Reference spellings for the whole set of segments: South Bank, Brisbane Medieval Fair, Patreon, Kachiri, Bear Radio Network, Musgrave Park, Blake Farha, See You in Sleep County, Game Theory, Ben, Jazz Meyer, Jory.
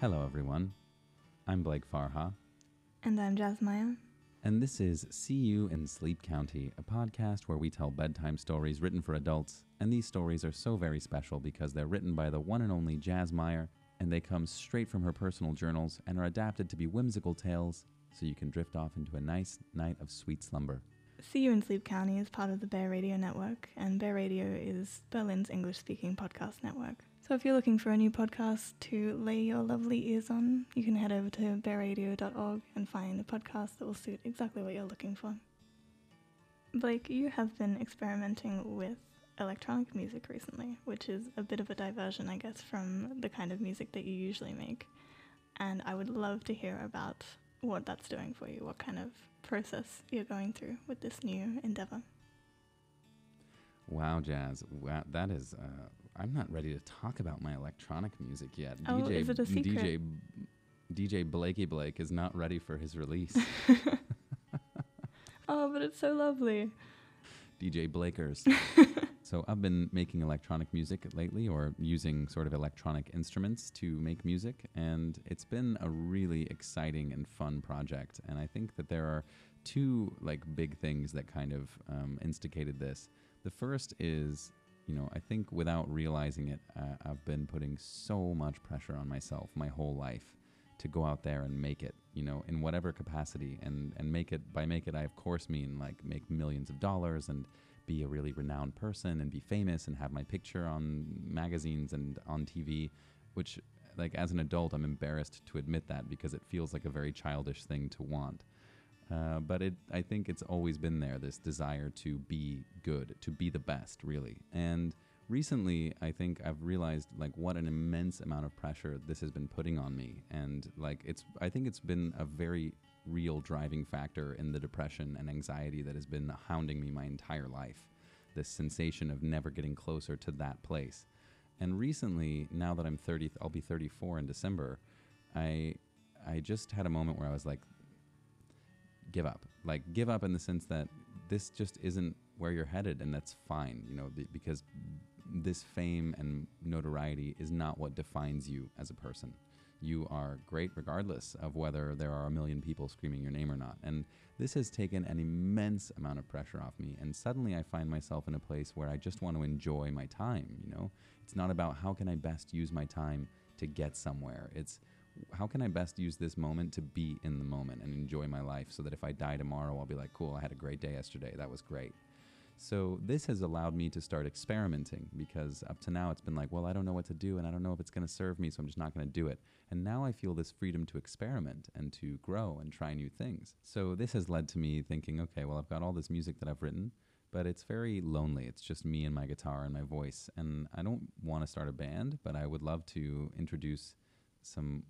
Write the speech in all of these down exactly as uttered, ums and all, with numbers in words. Hello everyone, I'm Blake Farha. And I'm Jazz Meyer. And this is See You in Sleep County, a podcast where we tell bedtime stories written for adults, and these stories are so very special because they're written by the one and only Jazz Meyer, and they come straight from her personal journals and are adapted to be whimsical tales, so you can drift off into a nice night of sweet slumber. See You in Sleep County is part of the Bear Radio Network, and Bear Radio is Berlin's English-speaking podcast network. So if you're looking for a new podcast to lay your lovely ears on, you can head over to bear radio dot org and find a podcast that will suit exactly what you're looking for. Blake, you have been experimenting with electronic music recently, which is a bit of a diversion, I guess, from the kind of music that you usually make. And I would love to hear about what that's doing for you, what kind of process you're going through with this new endeavor. Wow, Jazz. Wow, that is... Uh, I'm not ready to talk about my electronic music yet. Oh, D J, is it a secret? D J, D J Blakey Blake is not ready for his release. Oh, but it's so lovely. D J Blakers. So I've been making electronic music lately, or using sort of electronic instruments to make music, and it's been a really exciting and fun project. And I think that there are two like big things that kind of um, instigated this. The first is, you know, I think without realizing it, uh, I've been putting so much pressure on myself my whole life to go out there and make it, you know, in whatever capacity, and, and make it, by make it, I of course mean like make millions of dollars and be a really renowned person and be famous and have my picture on magazines and on T V, which like as an adult, I'm embarrassed to admit that because it feels like a very childish thing to want. Uh, but it, I think it's always been there, this desire to be good, to be the best, really. And recently, I think I've realized, like, what an immense amount of pressure this has been putting on me. And, like, it's, I think it's been a very real driving factor in the depression and anxiety that has been hounding me my entire life, this sensation of never getting closer to that place. And recently, now that I'm thirty, I'll be thirty-four in December, I, I just had a moment where I was like, give up. Like, give up in the sense that this just isn't where you're headed, and that's fine, you know, b- because this fame and notoriety is not what defines you as a person. You are great regardless of whether there are a million people screaming your name or not. And this has taken an immense amount of pressure off me, and suddenly I find myself in a place where I just want to enjoy my time, you know? It's not about how can I best use my time to get somewhere. It's how can I best use this moment to be in the moment and enjoy my life so that if I die tomorrow, I'll be like, cool, I had a great day yesterday. That was great. So this has allowed me to start experimenting, because up to now it's been like, well, I don't know what to do and I don't know if it's going to serve me, so I'm just not going to do it. And now I feel this freedom to experiment and to grow and try new things. So this has led to me thinking, okay, well, I've got all this music that I've written, but it's very lonely. It's just me and my guitar and my voice. And I don't want to start a band, but I would love to introduce some,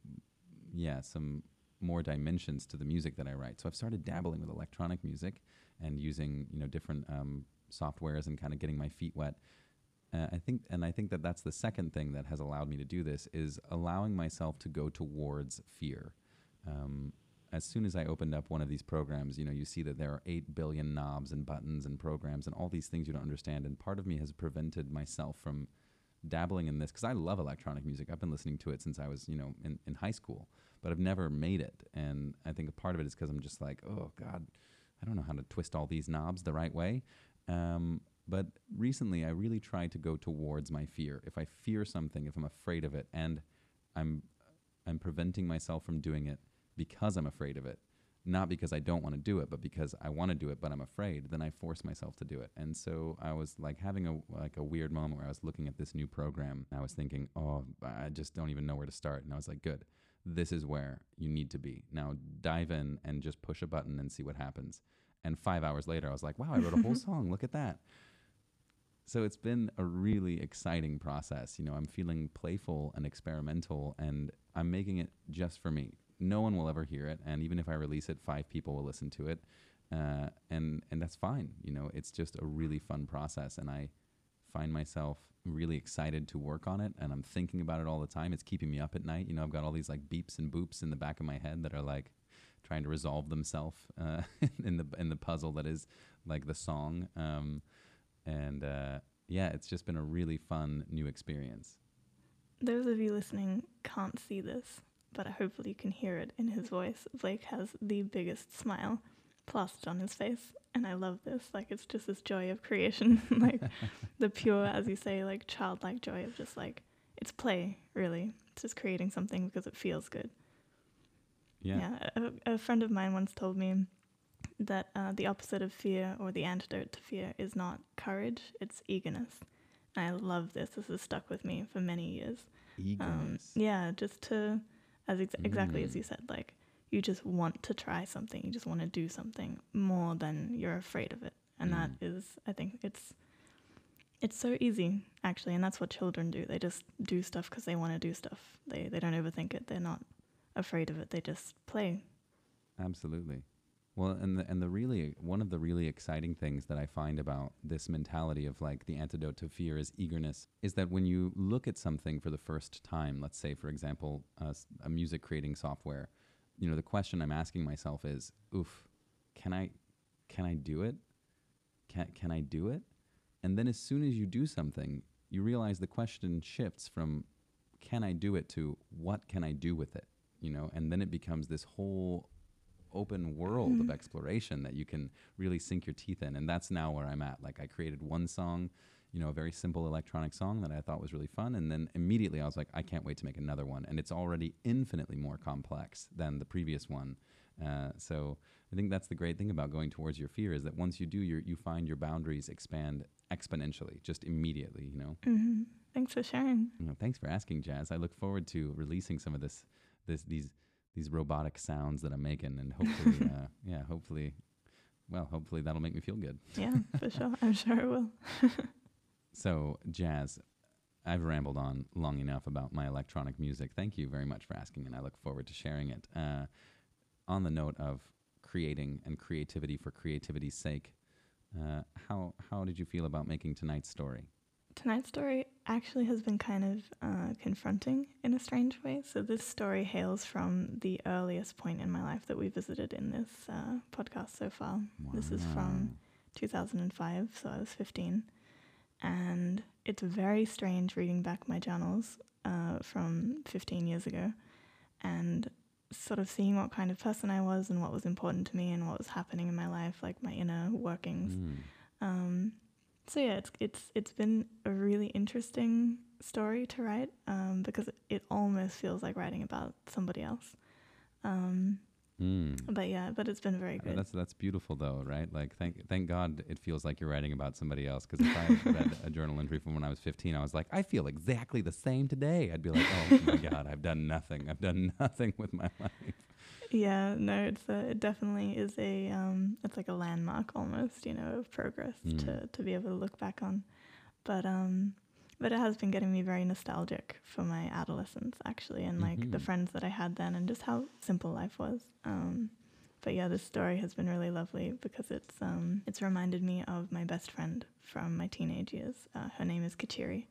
yeah, some more dimensions to the music that I write. So I've started dabbling with electronic music and using, you know, different um, softwares and kind of getting my feet wet. Uh, I think, and I think that that's the second thing that has allowed me to do this, is allowing myself to go towards fear. Um, as soon as I opened up one of these programs, you know, you see that there are eight billion knobs and buttons and programs and all these things you don't understand. And part of me has prevented myself from dabbling in this, because I love electronic music. I've been listening to it since I was, you know, in, in high school, but I've never made it. And I think a part of it is because I'm just like, oh God, I don't know how to twist all these knobs the right way. Um, but recently I really tried to go towards my fear. If I fear something, if I'm afraid of it, and I'm, I'm preventing myself from doing it because I'm afraid of it, not because I don't want to do it, but because I want to do it, but I'm afraid, then I force myself to do it. And so I was like having a like a weird moment where I was looking at this new program, and I was thinking, oh, I just don't even know where to start. And I was like, good, this is where you need to be. Now dive in and just push a button and see what happens. And five hours later, I was like, wow, I wrote a whole song. Look at that. So it's been a really exciting process. You know, I'm feeling playful and experimental, and I'm making it just for me. No one will ever hear it, and even if I release it, five people will listen to it, uh, and and that's fine. You know, it's just a really fun process, and I find myself really excited to work on it, and I'm thinking about it all the time. It's keeping me up at night. You know, I've got all these like beeps and boops in the back of my head that are like trying to resolve themselves uh, in the in the puzzle that is like the song, um, and uh, yeah, it's just been a really fun new experience. Those of you listening can't see this, but hopefully you can hear it in his voice. Blake has the biggest smile plastered on his face, and I love this. Like, it's just this joy of creation, like the pure, as you say, like childlike joy of just like, it's play, really. It's just creating something because it feels good. Yeah. yeah a, a friend of mine once told me that uh, the opposite of fear, or the antidote to fear, is not courage, it's eagerness. And I love this. This has stuck with me for many years. Eagerness. Um, yeah, just to, as ex- exactly mm. as you said, like, you just want to try something. You just want to do something more than you're afraid of it. And mm. that is, I think it's, it's so easy, actually. And that's what children do. They just do stuff because they want to do stuff. They they don't overthink it. They're not afraid of it. They just play. Absolutely. Well, and the, and the really, one of the really exciting things that I find about this mentality of like the antidote to fear is eagerness, is that when you look at something for the first time, let's say, for example, uh, a music creating software, you know, the question I'm asking myself is, oof, can I, can I do it? Can, can I do it? And then as soon as you do something, you realize the question shifts from, can I do it, to what can I do with it? You know, and then it becomes this whole open world mm. of exploration that you can really sink your teeth in. And that's now where I'm at. Like, I created one song, you know, a very simple electronic song that I thought was really fun. And then immediately I was like, I can't wait to make another one. And it's already infinitely more complex than the previous one. Uh, so I think that's the great thing about going towards your fear, is that once you do, you you find your boundaries expand exponentially, just immediately, you know? Mm-hmm. Thanks for sharing. You know, thanks for asking, Jazz. I look forward to releasing some of this, this, these, these robotic sounds that I'm making, and hopefully, uh, yeah, hopefully, well, hopefully that'll make me feel good. Yeah, for sure. I'm sure it will. So, Jazz, I've rambled on long enough about my electronic music. Thank you very much for asking, and I look forward to sharing it. Uh, on the note of creating and creativity for creativity's sake, uh, how how did you feel about making tonight's story? Tonight's story actually has been kind of uh, confronting in a strange way. So this story hails from the earliest point in my life that we visited in this uh, podcast so far. Wow. This is from two thousand five, so I was fifteen. And it's very strange reading back my journals uh, from fifteen years ago, and sort of seeing what kind of person I was and what was important to me and what was happening in my life, like my inner workings. Mm. Um, So yeah, it's it's it's been a really interesting story to write um, because it almost feels like writing about somebody else. Um, mm. But yeah, but it's been very good. Uh, that's that's beautiful though, right? Like thank thank God it feels like you're writing about somebody else, because if I read a journal entry from when I was fifteen, I was like, I feel exactly the same today. I'd be like, oh my God, I've done nothing. I've done nothing with my life. Yeah, no, it's a, it definitely is a, um, it's like a landmark almost, you know, of progress mm. to, to be able to look back on. But um, but it has been getting me very nostalgic for my adolescence, actually, and mm-hmm. like the friends that I had then and just how simple life was. Um, but yeah, this story has been really lovely because it's um, it's reminded me of my best friend from my teenage years. Uh, her name is Kachiri.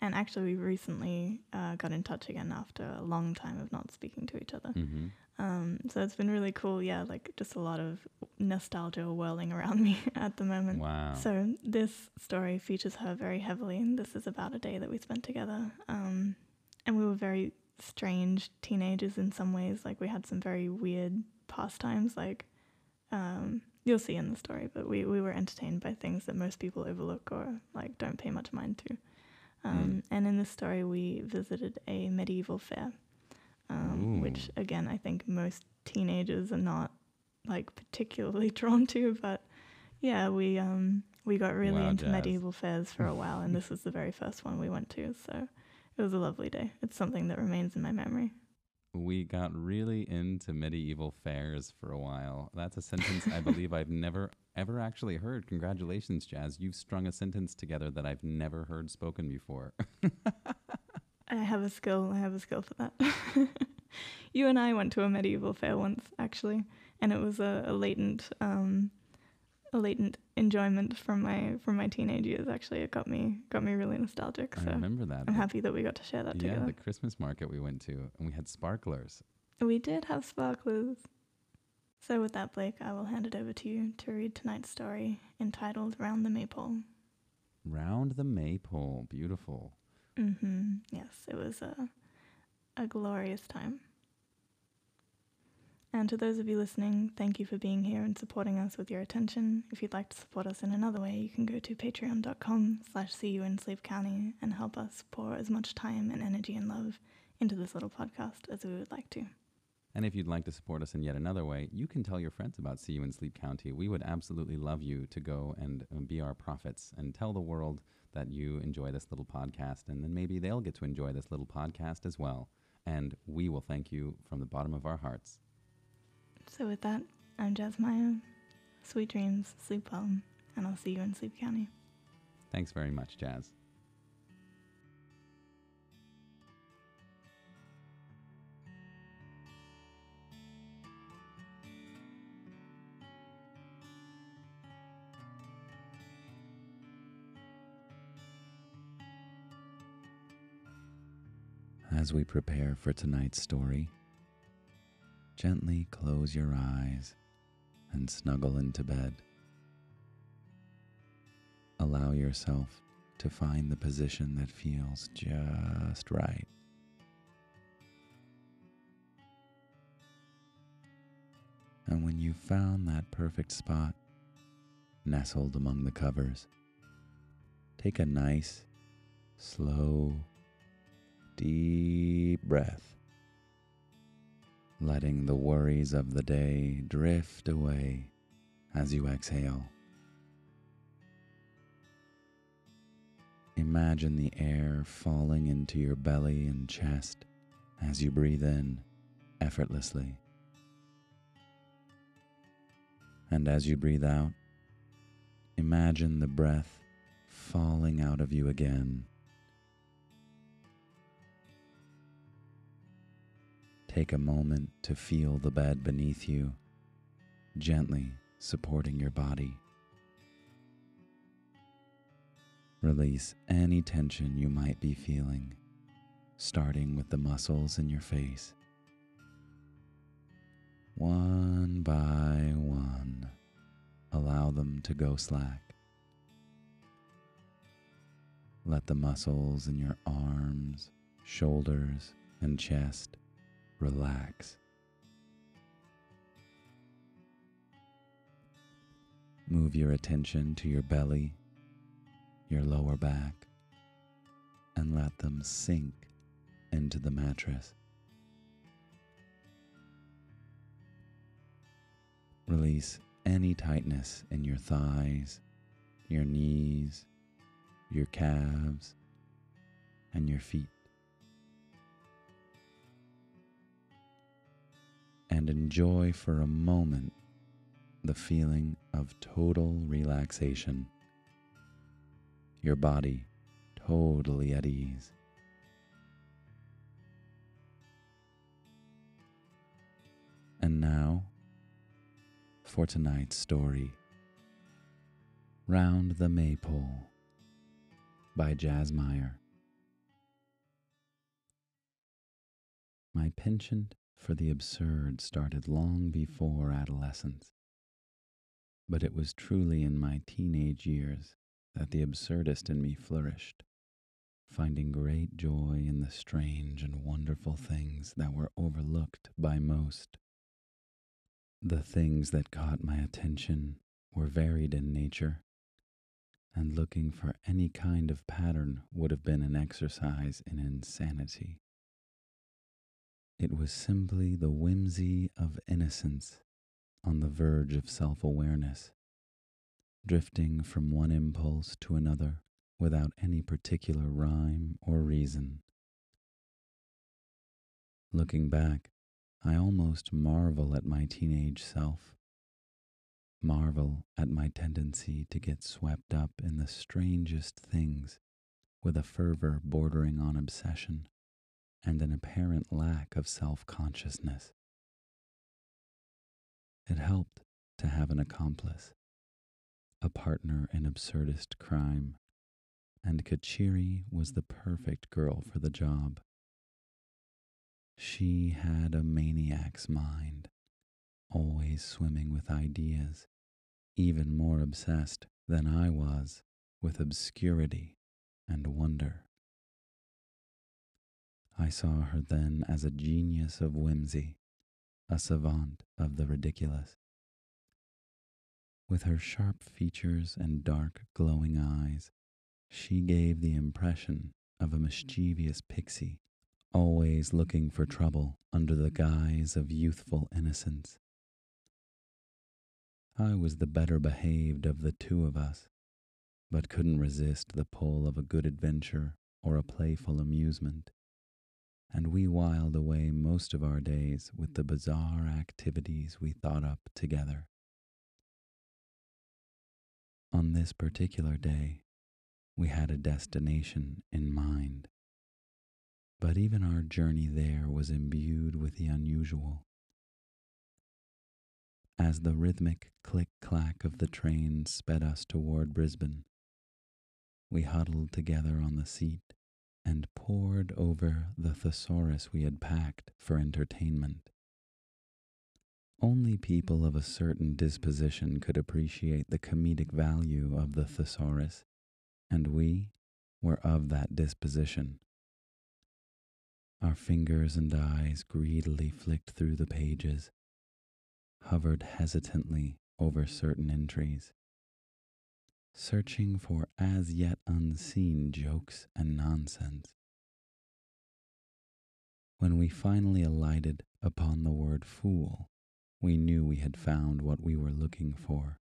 And actually, we recently uh, got in touch again after a long time of not speaking to each other. Mm-hmm. Um, so it's been really cool, yeah, like just a lot of nostalgia whirling around me at the moment. Wow. So this story features her very heavily, and this is about a day that we spent together. Um, and we were very strange teenagers in some ways. Like, we had some very weird pastimes, like um, you'll see in the story, but we, we were entertained by things that most people overlook or like don't pay much mind to. Um, mm. And in this story, we visited a medieval fair, um, which, again, I think most teenagers are not, like, particularly drawn to. But, yeah, we um, we got really wow, into Jazz. medieval fairs for a while, and this was the very first one we went to. So it was a lovely day. It's something that remains in my memory. We got really into medieval fairs for a while. That's a sentence I believe I've never, ever actually heard. Congratulations, Jazz. You've strung a sentence together that I've never heard spoken before. I have a skill. I have a skill for that. You and I went to a medieval fair once, actually, and it was a, a latent um, a latent enjoyment from my from my teenage years. Actually, it got me got me really nostalgic. I so remember that. I'm happy that we got to share that yeah, together. Yeah, the Christmas market we went to, and we had sparklers. We did have sparklers. So with that, Blake, I will hand it over to you to read tonight's story, entitled Round the Maypole. Round the Maypole. Beautiful. Mm-hmm. Yes, it was a, a glorious time. And to those of you listening, thank you for being here and supporting us with your attention. If you'd like to support us in another way, you can go to patreon.com slash see you in Sleep County and help us pour as much time and energy and love into this little podcast as we would like to. And if you'd like to support us in yet another way, you can tell your friends about See You in Sleep County. We would absolutely love you to go and be our prophets and tell the world that you enjoy this little podcast, and then maybe they'll get to enjoy this little podcast as well. And we will thank you from the bottom of our hearts. So with that, I'm Jazz Meyer. Sweet dreams, sleep well, and I'll see you in Sleep County. Thanks very much, Jazz. As we prepare for tonight's story, gently close your eyes and snuggle into bed. Allow yourself to find the position that feels just right. And when you've found that perfect spot, nestled among the covers, take a nice, slow, deep breath, letting the worries of the day drift away as you exhale. Imagine the air falling into your belly and chest as you breathe in effortlessly. And as you breathe out, imagine the breath falling out of you again. Take a moment to feel the bed beneath you, gently supporting your body. Release any tension you might be feeling, starting with the muscles in your face. One by one, allow them to go slack. Let the muscles in your arms, shoulders, and chest relax. Move your attention to your belly, your lower back, and let them sink into the mattress. Release any tightness in your thighs, your knees, your calves, and your feet. And enjoy for a moment the feeling of total relaxation, your body totally at ease. And now, for tonight's story, Round the Maypole by Jazz Meyer. My penchant for the absurd started long before adolescence, but it was truly in my teenage years that the absurdist in me flourished, finding great joy in the strange and wonderful things that were overlooked by most. The things that caught my attention were varied in nature, and looking for any kind of pattern would have been an exercise in insanity. It was simply the whimsy of innocence on the verge of self-awareness, drifting from one impulse to another without any particular rhyme or reason. Looking back, I almost marvel at my teenage self, marvel at my tendency to get swept up in the strangest things with a fervor bordering on obsession and an apparent lack of self-consciousness. It helped to have an accomplice, a partner in absurdist crime, and Kachiri was the perfect girl for the job. She had a maniac's mind, always swimming with ideas, even more obsessed than I was with obscurity and wonder. I saw her then as a genius of whimsy, a savant of the ridiculous. With her sharp features and dark, glowing eyes, she gave the impression of a mischievous pixie, always looking for trouble under the guise of youthful innocence. I was the better behaved of the two of us, but couldn't resist the pull of a good adventure or a playful amusement, and we whiled away most of our days with the bizarre activities we thought up together. On this particular day, we had a destination in mind, but even our journey there was imbued with the unusual. As the rhythmic click-clack of the train sped us toward Brisbane, we huddled together on the seat and pored over the thesaurus we had packed for entertainment. Only people of a certain disposition could appreciate the comedic value of the thesaurus, and we were of that disposition. Our fingers and eyes greedily flicked through the pages, hovered hesitantly over certain entries, searching for as yet unseen jokes and nonsense. When we finally alighted upon the word fool, we knew we had found what we were looking for.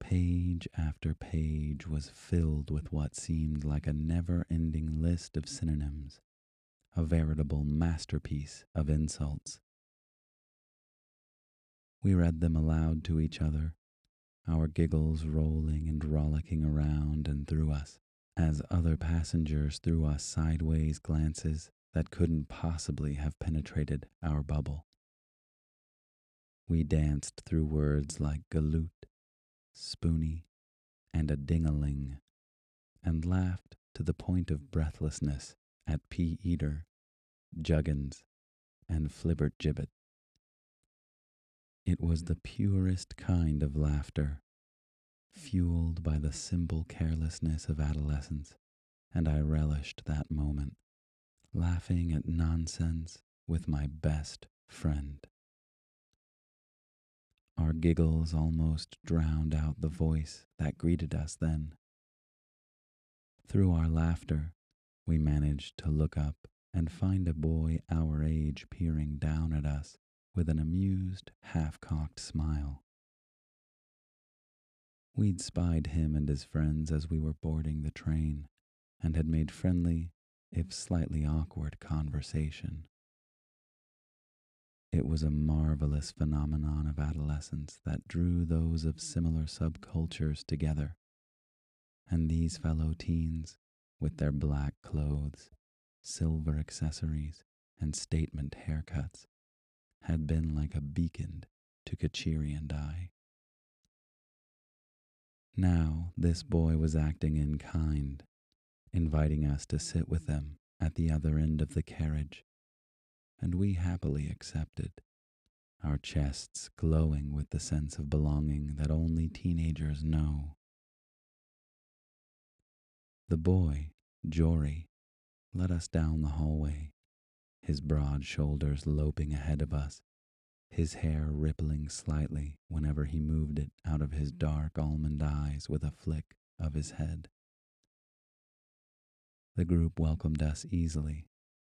Page after page was filled with what seemed like a never-ending list of synonyms, a veritable masterpiece of insults. We read them aloud to each other, our giggles rolling and rollicking around and through us, as other passengers threw us sideways glances that couldn't possibly have penetrated our bubble. We danced through words like galoot, spoony, and a ding-a-ling, and laughed to the point of breathlessness at pea-eater, juggins, and flibbertigibbet. It was the purest kind of laughter, fueled by the simple carelessness of adolescence, and I relished that moment, laughing at nonsense with my best friend. Our giggles almost drowned out the voice that greeted us then. Through our laughter, we managed to look up and find a boy our age peering down at us with an amused, half-cocked smile. We'd spied him and his friends as we were boarding the train, and had made friendly, if slightly awkward, conversation. It was a marvelous phenomenon of adolescence that drew those of similar subcultures together, and these fellow teens, with their black clothes, silver accessories, and statement haircuts, had been like a beacon to Kachiri and I. Now this boy was acting in kind, inviting us to sit with them at the other end of the carriage, and we happily accepted, our chests glowing with the sense of belonging that only teenagers know. The boy, Jory, led us down the hallway, his broad shoulders loping ahead of us, his hair rippling slightly whenever he moved it out of his dark almond eyes with a flick of his head. The group welcomed us easily,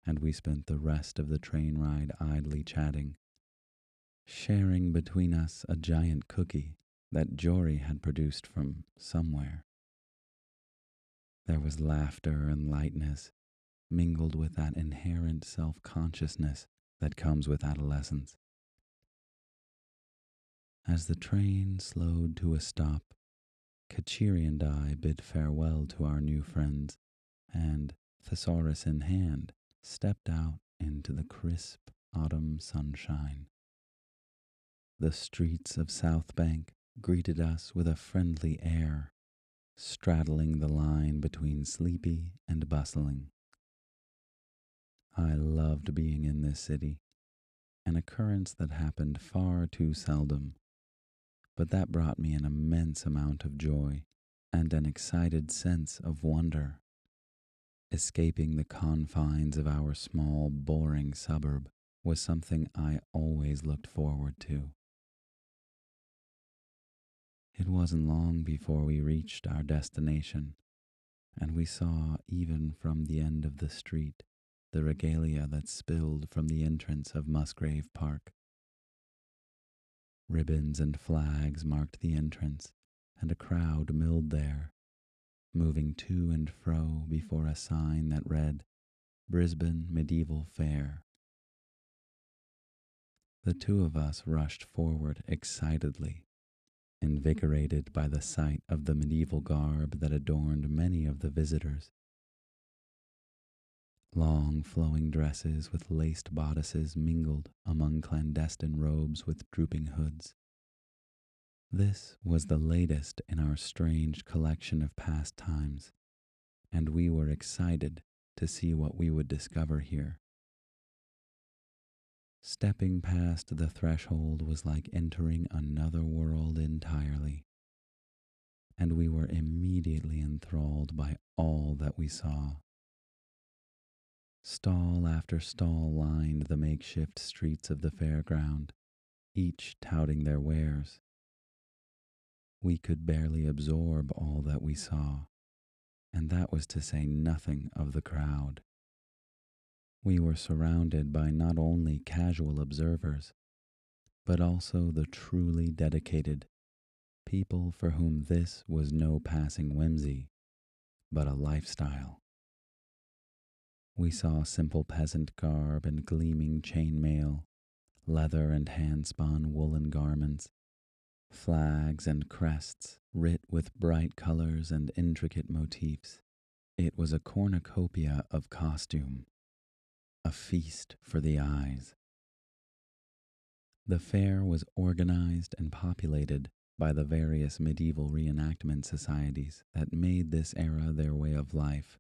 and we spent the rest of the train ride idly chatting, sharing between us a giant cookie that Jory had produced from somewhere. There was laughter and lightness, mingled with that inherent self-consciousness that comes with adolescence. As the train slowed to a stop, Kachiri and I bid farewell to our new friends, and, thesaurus in hand, stepped out into the crisp autumn sunshine. The streets of South Bank greeted us with a friendly air, straddling the line between sleepy and bustling. I loved being in this city, an occurrence that happened far too seldom, but that brought me an immense amount of joy and an excited sense of wonder. Escaping the confines of our small, boring suburb was something I always looked forward to. It wasn't long before we reached our destination, and we saw, even from the end of the street, the regalia that spilled from the entrance of Musgrave Park. Ribbons and flags marked the entrance, and a crowd milled there, moving to and fro before a sign that read, Brisbane Medieval Fair. The two of us rushed forward excitedly, invigorated by the sight of the medieval garb that adorned many of the visitors. Long flowing dresses with laced bodices mingled among clandestine robes with drooping hoods. This was the latest in our strange collection of pastimes, and we were excited to see what we would discover here. Stepping past the threshold was like entering another world entirely, and we were immediately enthralled by all that we saw. Stall after stall lined the makeshift streets of the fairground, each touting their wares. We could barely absorb all that we saw, and that was to say nothing of the crowd. We were surrounded by not only casual observers, but also the truly dedicated, people for whom this was no passing whimsy, but a lifestyle. We saw simple peasant garb and gleaming chainmail, leather and hand-spun woolen garments, flags and crests writ with bright colors and intricate motifs. It was a cornucopia of costume. A feast for the eyes. The fair was organized and populated by the various medieval reenactment societies that made this era their way of life,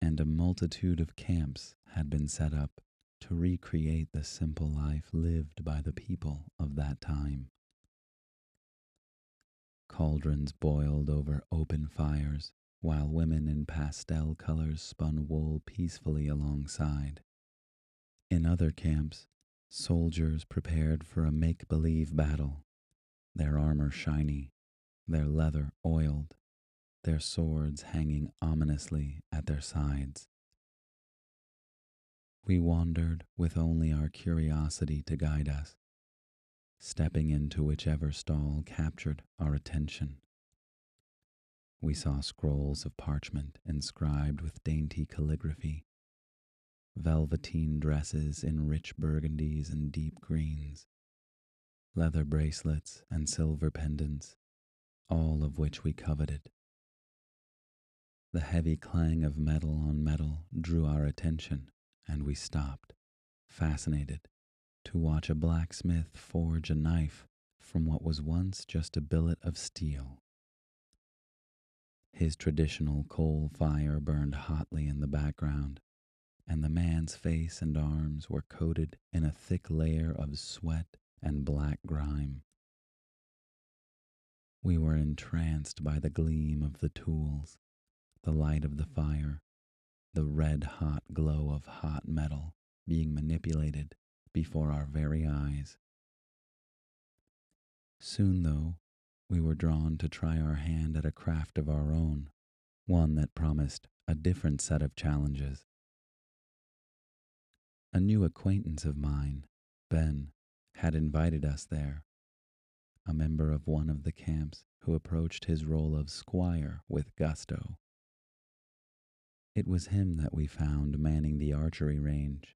and a multitude of camps had been set up to recreate the simple life lived by the people of that time. Cauldrons boiled over open fires, while women in pastel colors spun wool peacefully alongside. In other camps, soldiers prepared for a make-believe battle, their armor shiny, their leather oiled, their swords hanging ominously at their sides. We wandered with only our curiosity to guide us, stepping into whichever stall captured our attention. We saw scrolls of parchment inscribed with dainty calligraphy, velveteen dresses in rich burgundies and deep greens, leather bracelets and silver pendants, all of which we coveted. The heavy clang of metal on metal drew our attention, and we stopped, fascinated, to watch a blacksmith forge a knife from what was once just a billet of steel. His traditional coal fire burned hotly in the background, and the man's face and arms were coated in a thick layer of sweat and black grime. We were entranced by the gleam of the tools, the light of the fire, the red-hot glow of hot metal being manipulated before our very eyes. Soon, though, we were drawn to try our hand at a craft of our own, one that promised a different set of challenges. A new acquaintance of mine, Ben, had invited us there, a member of one of the camps who approached his role of squire with gusto. It was him that we found manning the archery range,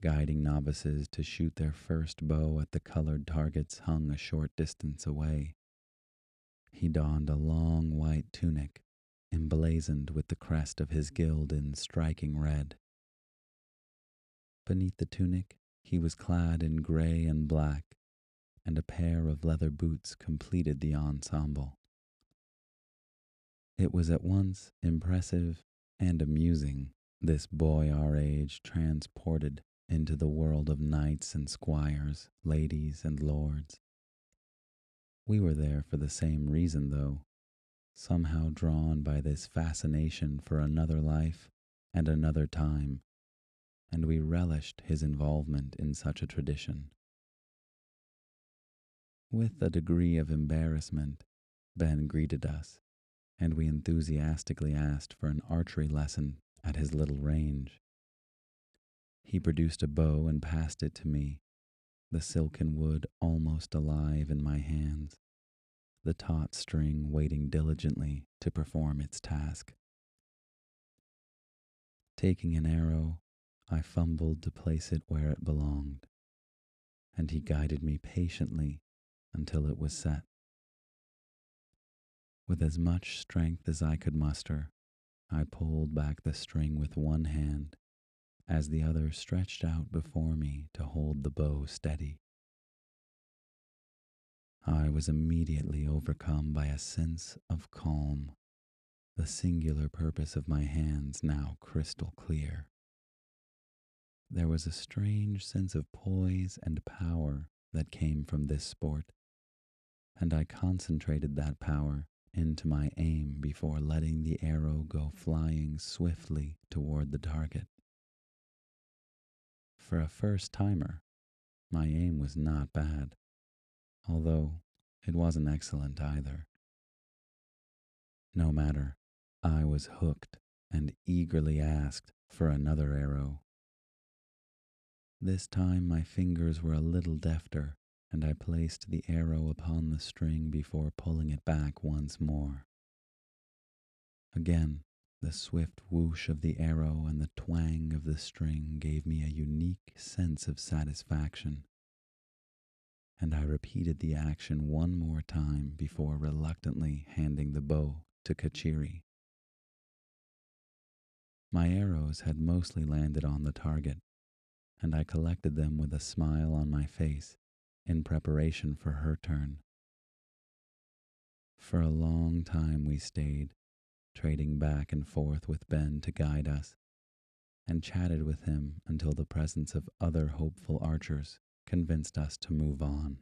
guiding novices to shoot their first bow at the colored targets hung a short distance away. He donned a long white tunic, emblazoned with the crest of his guild in striking red. Beneath the tunic, he was clad in gray and black, and a pair of leather boots completed the ensemble. It was at once impressive and amusing, this boy our age transported into the world of knights and squires, ladies and lords. We were there for the same reason, though, somehow drawn by this fascination for another life and another time, and we relished his involvement in such a tradition. With a degree of embarrassment, Ben greeted us, and we enthusiastically asked for an archery lesson at his little range. He produced a bow and passed it to me, the silk and wood almost alive in my hands, the taut string waiting diligently to perform its task. Taking an arrow, I fumbled to place it where it belonged, and he guided me patiently until it was set. With as much strength as I could muster, I pulled back the string with one hand, as the other stretched out before me to hold the bow steady. I was immediately overcome by a sense of calm, the singular purpose of my hands now crystal clear. There was a strange sense of poise and power that came from this sport, and I concentrated that power into my aim before letting the arrow go flying swiftly toward the target. For a first-timer, my aim was not bad, although it wasn't excellent either. No matter, I was hooked and eagerly asked for another arrow. This time my fingers were a little defter, and I placed the arrow upon the string before pulling it back once more. Again, the swift whoosh of the arrow and the twang of the string gave me a unique sense of satisfaction, and I repeated the action one more time before reluctantly handing the bow to Kachiri. My arrows had mostly landed on the target, and I collected them with a smile on my face in preparation for her turn. For a long time we stayed, trading back and forth with Ben to guide us, and chatted with him until the presence of other hopeful archers convinced us to move on.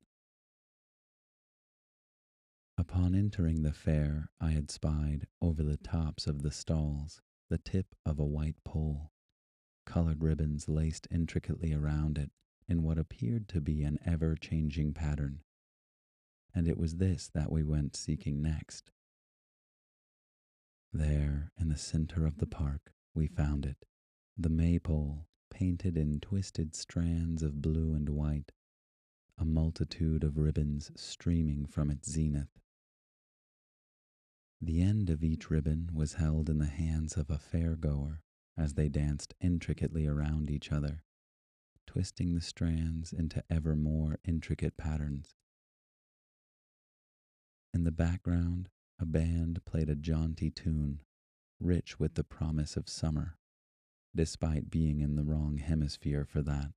Upon entering the fair, I had spied, over the tops of the stalls, the tip of a white pole, colored ribbons laced intricately around it, in what appeared to be an ever-changing pattern, and it was this that we went seeking next. There, in the center of the park, we found it, the maypole, painted in twisted strands of blue and white, a multitude of ribbons streaming from its zenith. The end of each ribbon was held in the hands of a fairgoer as they danced intricately around each other, twisting the strands into ever more intricate patterns. In the background, a band played a jaunty tune, rich with the promise of summer, despite being in the wrong hemisphere for that.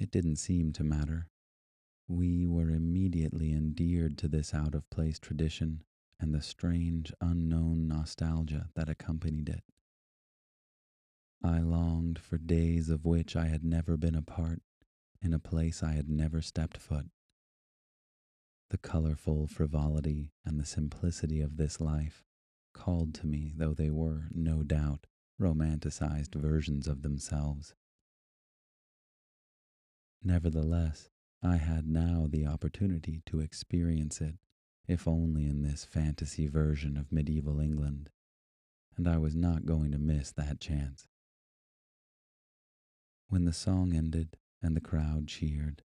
It didn't seem to matter. We were immediately endeared to this out-of-place tradition and the strange, unknown nostalgia that accompanied it. I longed for days of which I had never been a part, in a place I had never stepped foot. The colorful frivolity and the simplicity of this life called to me, though they were, no doubt, romanticized versions of themselves. Nevertheless, I had now the opportunity to experience it, if only in this fantasy version of medieval England, and I was not going to miss that chance. When the song ended and the crowd cheered,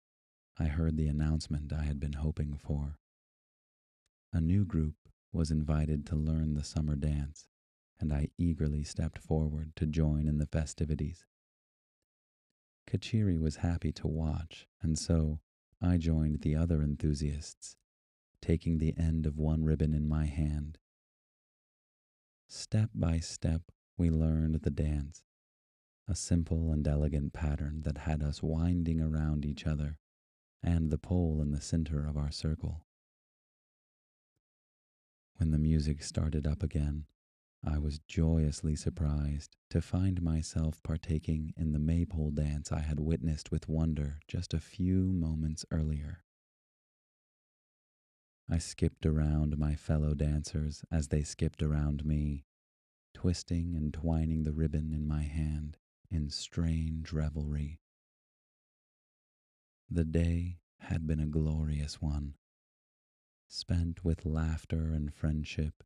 I heard the announcement I had been hoping for. A new group was invited to learn the summer dance, and I eagerly stepped forward to join in the festivities. Kachiri was happy to watch, and so I joined the other enthusiasts, taking the end of one ribbon in my hand. Step by step, we learned the dance, a simple and elegant pattern that had us winding around each other and the pole in the center of our circle. When the music started up again, I was joyously surprised to find myself partaking in the maypole dance I had witnessed with wonder just a few moments earlier. I skipped around my fellow dancers as they skipped around me, twisting and twining the ribbon in my hand in strange revelry. The day had been a glorious one, spent with laughter and friendship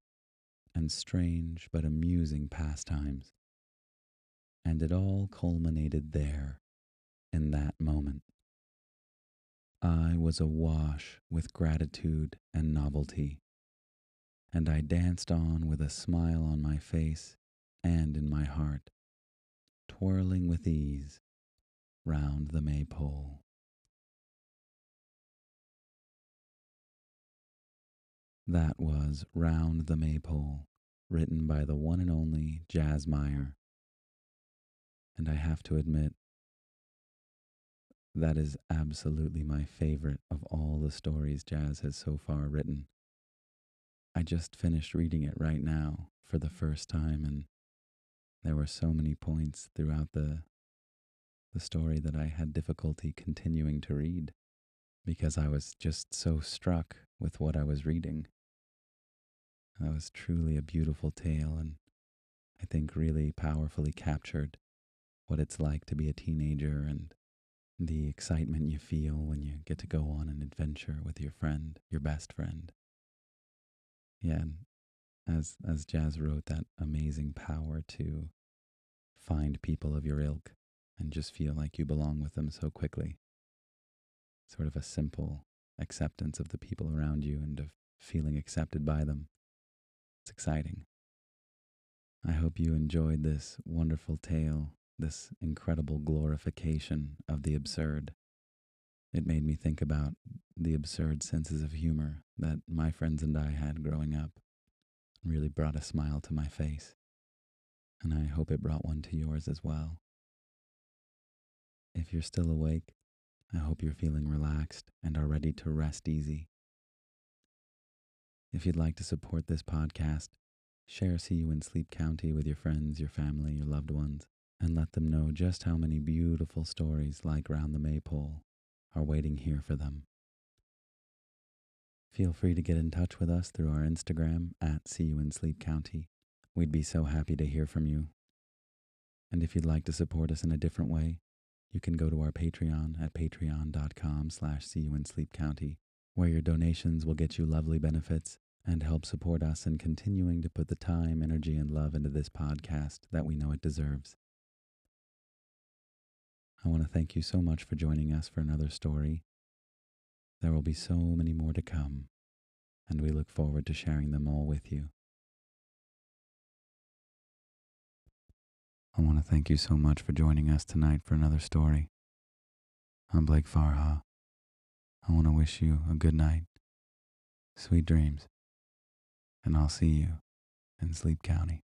and strange but amusing pastimes, and it all culminated there, in that moment. I was awash with gratitude and novelty, and I danced on with a smile on my face and in my heart, twirling with ease round the maypole. That was Round the Maypole, written by the one and only Jazz Meyer. And I have to admit, that is absolutely my favorite of all the stories Jazz has so far written. I just finished reading it right now for the first time, and there were so many points throughout the, the story that I had difficulty continuing to read, because I was just so struck with what I was reading. That was truly a beautiful tale, and I think really powerfully captured what it's like to be a teenager and the excitement you feel when you get to go on an adventure with your friend, your best friend. Yeah, and as, as Jazz wrote, that amazing power to find people of your ilk and just feel like you belong with them so quickly. Sort of a simple acceptance of the people around you and of feeling accepted by them. It's exciting. I hope you enjoyed this wonderful tale, this incredible glorification of the absurd. It made me think about the absurd senses of humor that my friends and I had growing up. It really brought a smile to my face, and I hope it brought one to yours as well. If you're still awake, I hope you're feeling relaxed and are ready to rest easy. If you'd like to support this podcast, share See You in Sleep County with your friends, your family, your loved ones, and let them know just how many beautiful stories like Round the Maypole are waiting here for them. Feel free to get in touch with us through our Instagram at See You in Sleep County. We'd be so happy to hear from you. And if you'd like to support us in a different way, you can go to our Patreon at patreon.com slash see you in Sleep County, where your donations will get you lovely benefits and help support us in continuing to put the time, energy, and love into this podcast that we know it deserves. I want to thank you so much for joining us for another story. There will be so many more to come, and we look forward to sharing them all with you. I want to thank you so much for joining us tonight for another story. I'm Blake Farha. I want to wish you a good night, sweet dreams, and I'll see you in Sleep County.